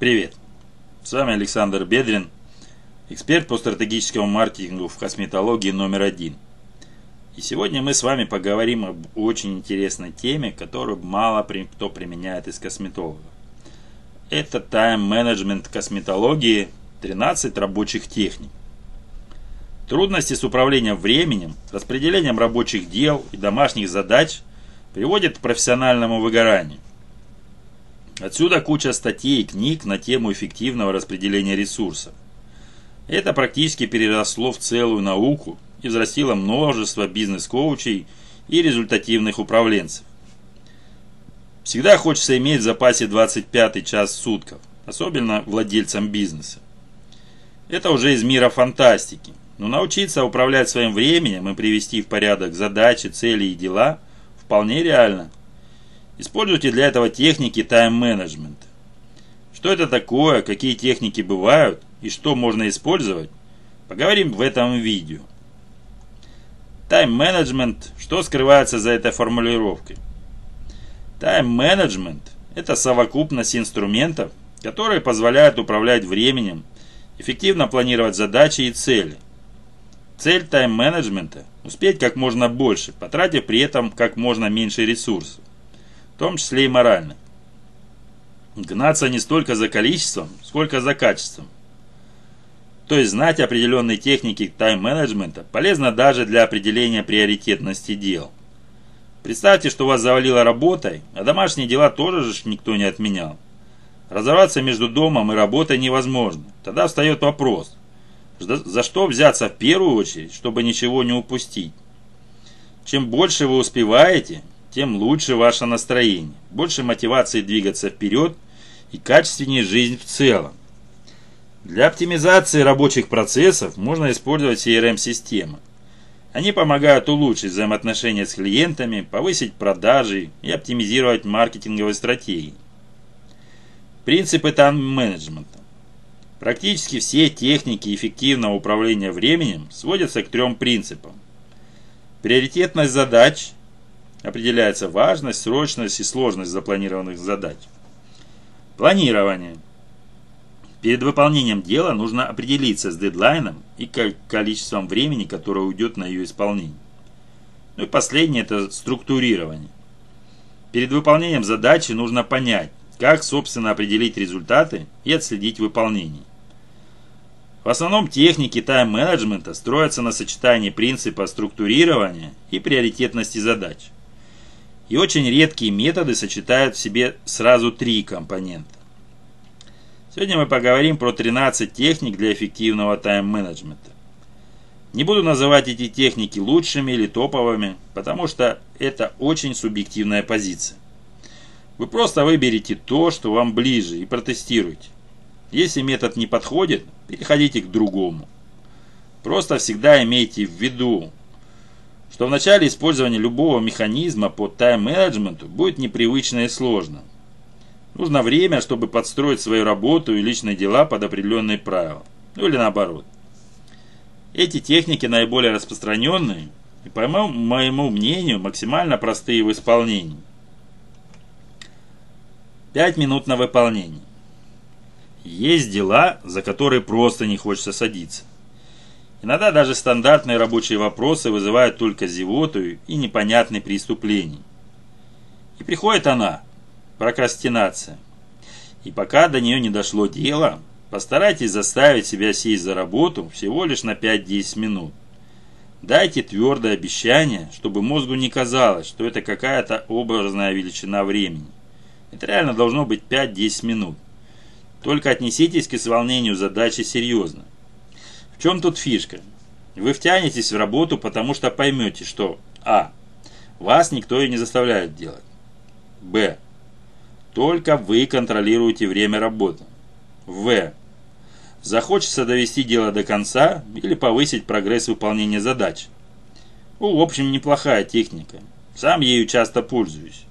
Привет! С вами Александр Бедрин, эксперт по стратегическому маркетингу в косметологии №1. И сегодня мы с вами поговорим об очень интересной теме, которую мало кто применяет из косметологов. Это тайм-менеджмент косметологии, 13 рабочих техник. Трудности с управлением временем, распределением рабочих дел и домашних задач приводят к профессиональному выгоранию. Отсюда куча статей и книг на тему эффективного распределения ресурсов. Это практически переросло в целую науку и взрастило множество бизнес-коучей и результативных управленцев. Всегда хочется иметь в запасе 25-й час в сутках, особенно владельцам бизнеса. Это уже из мира фантастики, но научиться управлять своим временем и привести в порядок задачи, цели и дела вполне реально. Используйте для этого техники тайм-менеджмента. Что это такое, какие техники бывают и что можно использовать, поговорим в этом видео. Тайм-менеджмент, что скрывается за этой формулировкой? Тайм-менеджмент – это совокупность инструментов, которые позволяют управлять временем, эффективно планировать задачи и цели. Цель тайм-менеджмента – успеть как можно больше, потратив при этом как можно меньше ресурсов, в том числе и морально. Гнаться не столько за количеством, сколько за качеством. То есть знать определенные техники тайм-менеджмента полезно даже для определения приоритетности дел. Представьте, что вас завалило работой, а домашние дела тоже же никто не отменял. Разорваться между домом и работой невозможно. Тогда встает вопрос, за что взяться в первую очередь, чтобы ничего не упустить. Чем больше вы успеваете, тем лучше ваше настроение, больше мотивации двигаться вперед и качественнее жизнь в целом. Для оптимизации рабочих процессов можно использовать CRM-системы. Они помогают улучшить взаимоотношения с клиентами, повысить продажи и оптимизировать маркетинговые стратегии. Принципы тайм-менеджмента. Практически все техники эффективного управления временем сводятся к 3 принципам. Приоритетность задач. Определяется важность, срочность и сложность запланированных задач. Планирование. Перед выполнением дела нужно определиться с дедлайном и количеством времени, которое уйдет на ее исполнение. Ну и последнее – это структурирование. Перед выполнением задачи нужно понять, как, собственно, определить результаты и отследить выполнение. В основном техники тайм-менеджмента строятся на сочетании принципа структурирования и приоритетности задач. И очень редкие методы сочетают в себе сразу 3 компонента. Сегодня мы поговорим про 13 техник для эффективного тайм-менеджмента. Не буду называть эти техники лучшими или топовыми, потому что это очень субъективная позиция. Вы просто выберите то, что вам ближе, и протестируйте. Если метод не подходит, переходите к другому. Просто всегда имейте в виду, что в начале использования любого механизма по тайм-менеджменту будет непривычно и сложно. Нужно время, чтобы подстроить свою работу и личные дела под определенные правила. Ну или наоборот. Эти техники наиболее распространенные и, по моему мнению, максимально простые в исполнении. 5 минут на выполнение. Есть дела, за которые просто не хочется садиться. Иногда даже стандартные рабочие вопросы вызывают только зевоту и непонятный приступ лени. И приходит она, прокрастинация. И пока до нее не дошло дело, постарайтесь заставить себя сесть за работу всего лишь на 5-10 минут. Дайте твердое обещание, чтобы мозгу не казалось, что это какая-то образная величина времени. Это реально должно быть 5-10 минут. Только отнеситесь к исполнению задачи серьезно. В чем тут фишка? Вы втянетесь в работу, потому что поймете, что а. Вас никто и не заставляет делать. Б. Только вы контролируете время работы. В. Захочется довести дело до конца или повысить прогресс выполнения задач. В общем, неплохая техника. Сам ею часто пользуюсь.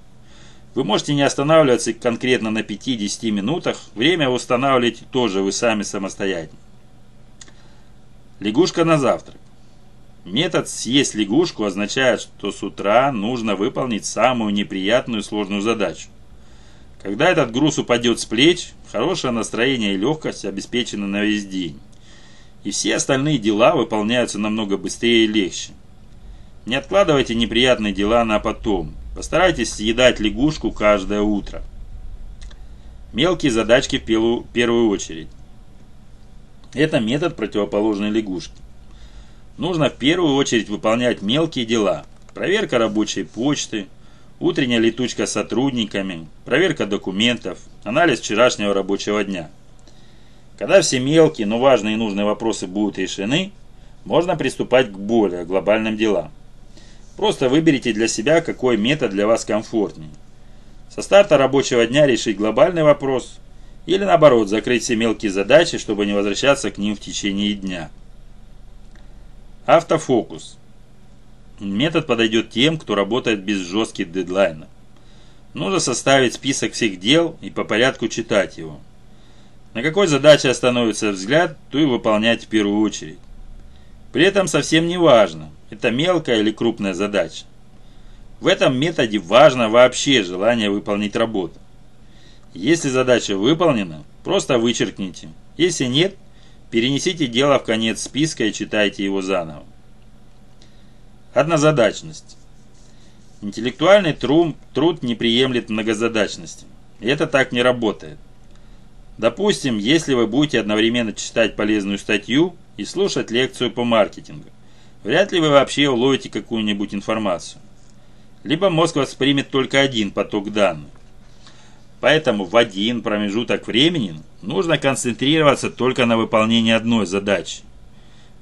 Вы можете не останавливаться конкретно на 5-10 минутах, время устанавливаете тоже вы сами самостоятельно. Лягушка на завтрак. Метод «съесть лягушку» означает, что с утра нужно выполнить самую неприятную и сложную задачу. Когда этот груз упадет с плеч, хорошее настроение и легкость обеспечены на весь день. И все остальные дела выполняются намного быстрее и легче. Не откладывайте неприятные дела на потом. Постарайтесь съедать лягушку каждое утро. Мелкие задачки в первую очередь. Это метод противоположной лягушки. Нужно в первую очередь выполнять мелкие дела. Проверка рабочей почты, утренняя летучка с сотрудниками, проверка документов, анализ вчерашнего рабочего дня. Когда все мелкие, но важные и нужные вопросы будут решены, можно приступать к более глобальным делам. Просто выберите для себя, какой метод для вас комфортнее. Со старта рабочего дня решить глобальный вопрос или наоборот закрыть все мелкие задачи, чтобы не возвращаться к ним в течение дня. Автофокус. Метод подойдет тем, кто работает без жестких дедлайнов. Нужно составить список всех дел и по порядку читать его. На какой задаче остановится взгляд, ту и выполнять в первую очередь. При этом совсем не важно, это мелкая или крупная задача. В этом методе важно вообще желание выполнить работу. Если задача выполнена, просто вычеркните. Если нет, перенесите дело в конец списка и читайте его заново. Однозадачность. Интеллектуальный труд не приемлет многозадачности. И это так не работает. Допустим, если вы будете одновременно читать полезную статью и слушать лекцию по маркетингу, вряд ли вы вообще уловите какую-нибудь информацию. Либо мозг воспримет только один поток данных. Поэтому в один промежуток времени нужно концентрироваться только на выполнении одной задачи.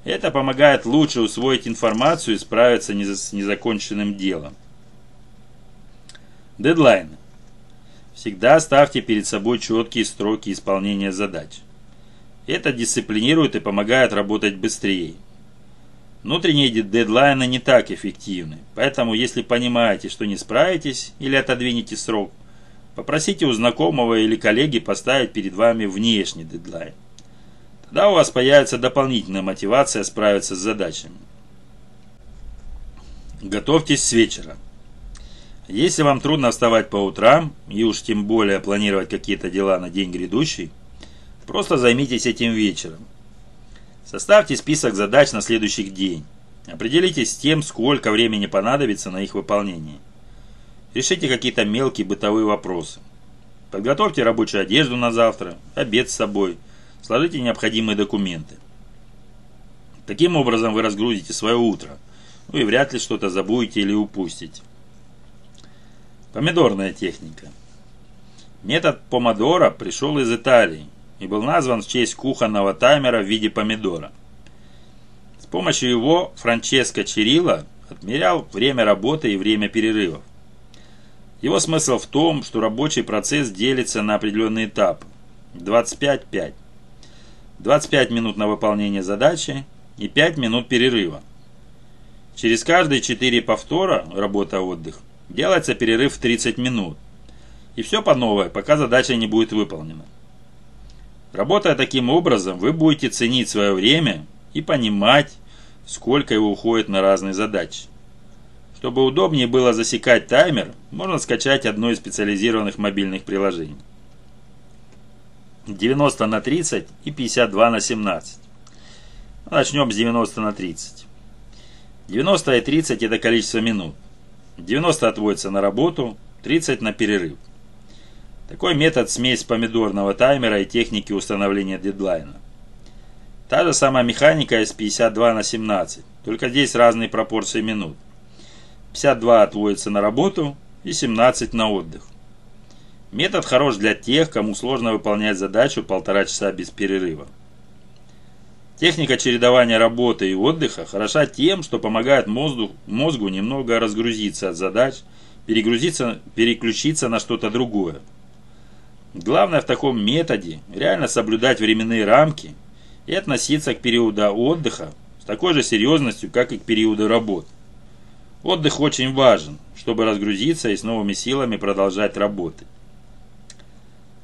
Это помогает лучше усвоить информацию и справиться с незаконченным делом. Дедлайны. Всегда ставьте перед собой четкие сроки исполнения задач. Это дисциплинирует и помогает работать быстрее. Внутренние дедлайны не так эффективны, поэтому если понимаете, что не справитесь или отодвинете срок, попросите у знакомого или коллеги поставить перед вами внешний дедлайн. Тогда у вас появится дополнительная мотивация справиться с задачами. Готовьтесь с вечера. Если вам трудно вставать по утрам, и уж тем более планировать какие-то дела на день грядущий, просто займитесь этим вечером. Составьте список задач на следующий день. Определитесь с тем, сколько времени понадобится на их выполнение. Решите какие-то мелкие бытовые вопросы. Подготовьте рабочую одежду на завтра, обед с собой, сложите необходимые документы. Таким образом вы разгрузите свое утро, ну и вряд ли что-то забудете или упустите. Помидорная техника. Метод помодоро пришел из Италии и был назван в честь кухонного таймера в виде помидора. С помощью его Франческо Чирилло отмерял время работы и время перерывов. Его смысл в том, что рабочий процесс делится на определенные этапы. 25-5. 25 минут на выполнение задачи и 5 минут перерыва. Через каждые 4 повтора работа-отдых делается перерыв в 30 минут. И все по новой, пока задача не будет выполнена. Работая таким образом, вы будете ценить свое время и понимать, сколько его уходит на разные задачи. Чтобы удобнее было засекать таймер, можно скачать одно из специализированных мобильных приложений. 90/30 и 52/17. Начнем с 90/30. 90 и 30 – это количество минут. 90 отводится на работу, 30 на перерыв. Такой метод – смесь помидорного таймера и техники установления дедлайна. Та же самая механика из 52/17, только здесь разные пропорции минут. 52 отводится на работу и 17 на отдых. Метод хорош для тех, кому сложно выполнять задачу 1,5 часа без перерыва. Техника чередования работы и отдыха хороша тем, что помогает мозгу немного разгрузиться от задач, переключиться на что-то другое. Главное в таком методе реально соблюдать временные рамки и относиться к периоду отдыха с такой же серьезностью, как и к периоду работы. Отдых очень важен, чтобы разгрузиться и с новыми силами продолжать работать.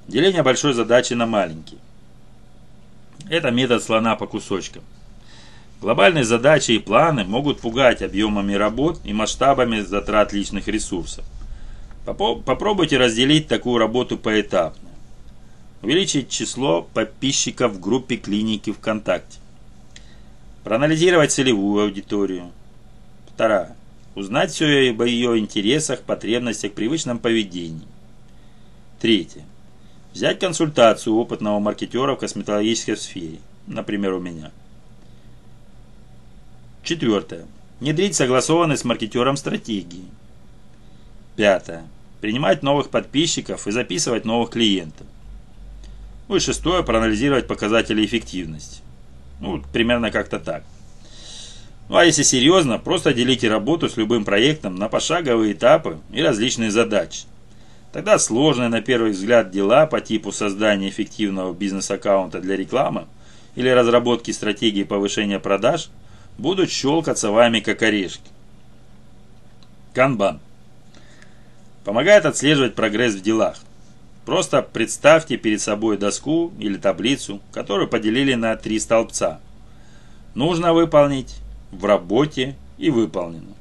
Деление большой задачи на маленькие. Это метод слона по кусочкам. Глобальные задачи и планы могут пугать объемами работ и масштабами затрат личных ресурсов. Попробуйте разделить такую работу поэтапно. Увеличить число подписчиков в группе клиники ВКонтакте. Проанализировать целевую аудиторию. 2. Узнать все об ее интересах, потребностях, привычном поведении. 3. Взять консультацию опытного маркетера в косметологической сфере, например, у меня. 4. Внедрить согласованные с маркетером стратегии. 5. Принимать новых подписчиков и записывать новых клиентов. Ну и 6. Проанализировать показатели эффективности. Ну, примерно как-то так. Ну а если серьезно, просто делите работу с любым проектом на пошаговые этапы и различные задачи. Тогда сложные на первый взгляд дела по типу создания эффективного бизнес-аккаунта для рекламы или разработки стратегии повышения продаж будут щелкаться вами как орешки. Канбан. Помогает отслеживать прогресс в делах. Просто представьте перед собой доску или таблицу, которую поделили на 3 столбца. Нужно выполнить, в работе и выполнено.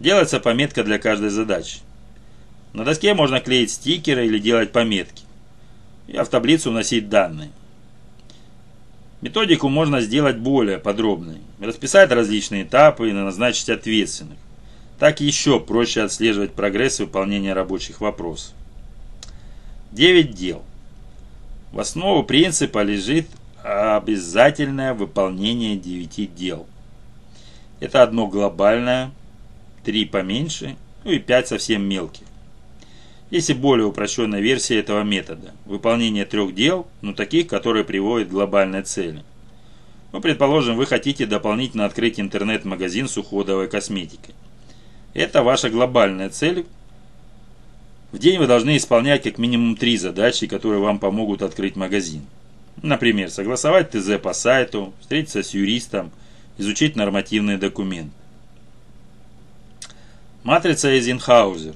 Делается пометка для каждой задачи. На доске можно клеить стикеры или делать пометки, а в таблицу вносить данные. Методику можно сделать более подробной, расписать различные этапы и назначить ответственных. Так еще проще отслеживать прогресс выполнения рабочих вопросов. 9 дел. В основу принципа лежит обязательное выполнение 9 дел. Это одно глобальное, 3 поменьше, ну и 5 совсем мелких. Есть и более упрощенная версия этого метода. Выполнение 3 дел, но таких, которые приводят к глобальной цели. Ну, предположим, вы хотите дополнительно открыть интернет-магазин с уходовой косметикой. Это ваша глобальная цель. В день вы должны исполнять как минимум 3 задачи, которые вам помогут открыть магазин. Например, согласовать ТЗ по сайту, встретиться с юристом, изучить нормативные документы. Матрица Эйзенхауэра.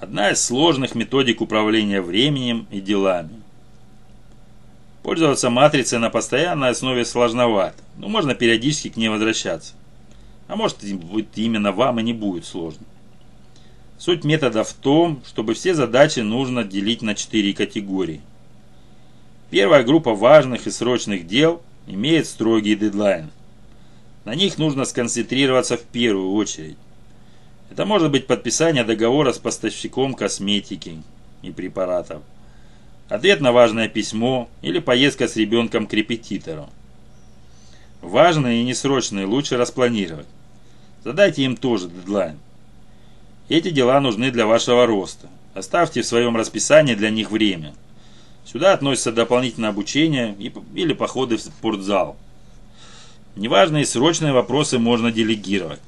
Одна из сложных методик управления временем и делами. Пользоваться матрицей на постоянной основе сложновато, но можно периодически к ней возвращаться. А может, именно вам и не будет сложно. Суть метода в том, чтобы все задачи нужно делить на 4 категории. Первая группа важных и срочных дел имеет строгий дедлайн. На них нужно сконцентрироваться в первую очередь. Это может быть подписание договора с поставщиком косметики и препаратов, ответ на важное письмо или поездка с ребенком к репетитору. Важные и несрочные лучше распланировать. Задайте им тоже дедлайн. Эти дела нужны для вашего роста. Оставьте в своем расписании для них время. Сюда относятся дополнительное обучение или походы в спортзал. Неважные и срочные вопросы можно делегировать.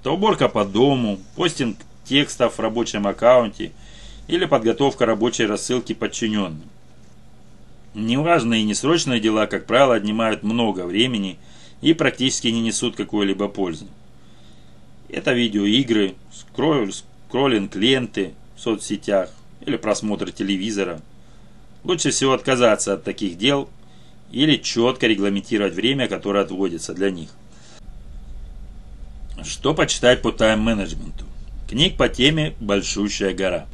Это уборка по дому, постинг текстов в рабочем аккаунте или подготовка рабочей рассылки подчиненным. Неважные и несрочные дела, как правило, отнимают много времени и практически не несут какой-либо пользы. Это видеоигры, скроллинг ленты в соцсетях или просмотр телевизора. Лучше всего отказаться от таких дел или четко регламентировать время, которое отводится для них. Что почитать по тайм-менеджменту? Книг по теме большущая гора.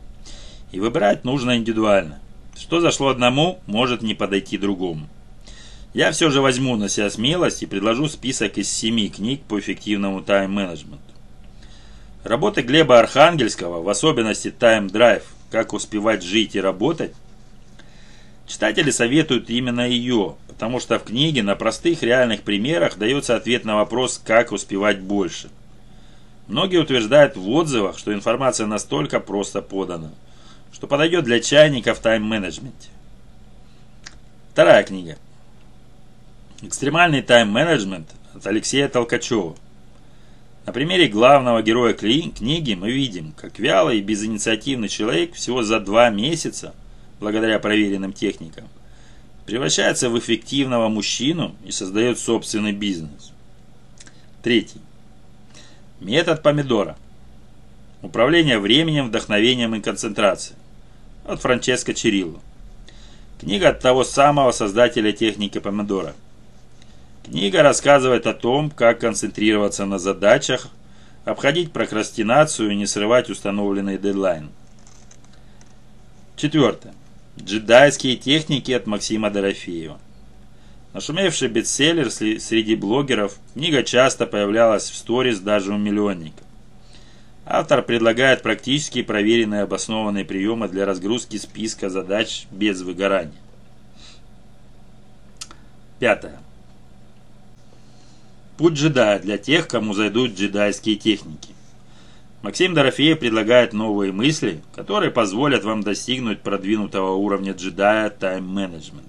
И выбирать нужно индивидуально. Что зашло одному, может не подойти другому. Я все же возьму на себя смелость и предложу список из 7 книг по эффективному тайм-менеджменту. Работы Глеба Архангельского, в особенности «Тайм-драйв. Как успевать жить и работать», читатели советуют именно ее, потому что в книге на простых реальных примерах дается ответ на вопрос «как успевать больше». Многие утверждают в отзывах, что информация настолько просто подана, что подойдет для чайника в тайм-менеджменте. 2 книга. «Экстремальный тайм-менеджмент» от Алексея Толкачева. На примере главного героя книги мы видим, как вялый и безинициативный человек всего за 2 месяца, благодаря проверенным техникам, превращается в эффективного мужчину и создает собственный бизнес. 3. Метод Помодоро. Управление временем, вдохновением и концентрацией. От Франческо Чирилло. Книга от того самого создателя техники Помодоро. Книга рассказывает о том, как концентрироваться на задачах, обходить прокрастинацию и не срывать установленный дедлайн. Четвертое. Джедайские техники от Максима Дорофеева. Нашумевший бестселлер среди блогеров, книга часто появлялась в сторис даже у миллионников. Автор предлагает практически проверенные обоснованные приемы для разгрузки списка задач без выгорания. Пятое. Путь джедая для тех, кому зайдут джедайские техники. Максим Дорофеев предлагает новые мысли, которые позволят вам достигнуть продвинутого уровня джедая тайм-менеджмента.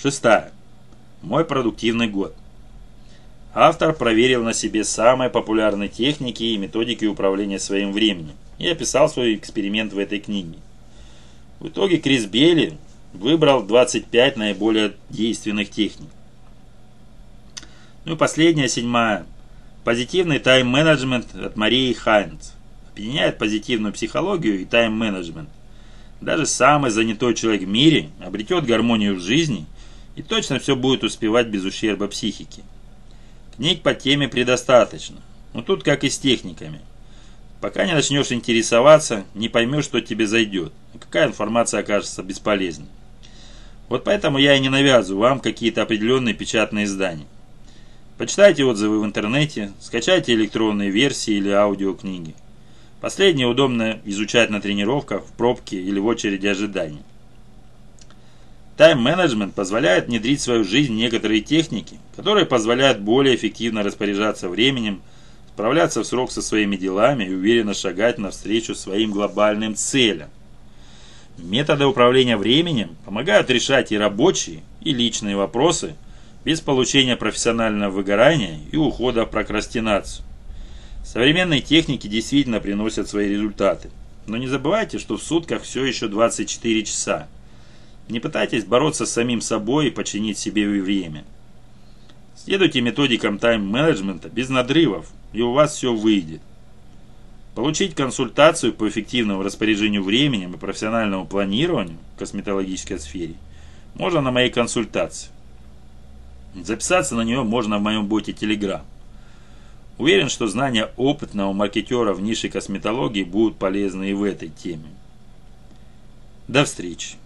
Шестая. Мой продуктивный год. Автор проверил на себе самые популярные техники и методики управления своим временем и описал свой эксперимент в этой книге. В итоге Крис Белли выбрал 25 наиболее действенных техник. Ну и последняя, седьмая. Позитивный тайм-менеджмент от Марии Хайнц. Объединяет позитивную психологию и тайм-менеджмент. Даже самый занятой человек в мире обретет гармонию в жизни и точно все будет успевать без ущерба психике. Книг по теме предостаточно, но тут как и с техниками. Пока не начнешь интересоваться, не поймешь, что тебе зайдет, и какая информация окажется бесполезной. Вот поэтому я и не навязываю вам какие-то определенные печатные издания. Почитайте отзывы в интернете, скачайте электронные версии или аудиокниги. Последние удобно изучать на тренировках, в пробке или в очереди ожидания. Тайм-менеджмент позволяет внедрить в свою жизнь некоторые техники, которые позволяют более эффективно распоряжаться временем, справляться в срок со своими делами и уверенно шагать навстречу своим глобальным целям. Методы управления временем помогают решать и рабочие, и личные вопросы без получения профессионального выгорания и ухода в прокрастинацию. Современные техники действительно приносят свои результаты, но не забывайте, что в сутках все еще 24 часа. Не пытайтесь бороться с самим собой и подчинить себе время. Следуйте методикам тайм-менеджмента без надрывов, и у вас все выйдет. Получить консультацию по эффективному распоряжению временем и профессиональному планированию в косметологической сфере можно на моей консультации. Записаться на нее можно в моем боте Telegram. Уверен, что знания опытного маркетера в нише косметологии будут полезны и в этой теме. До встречи!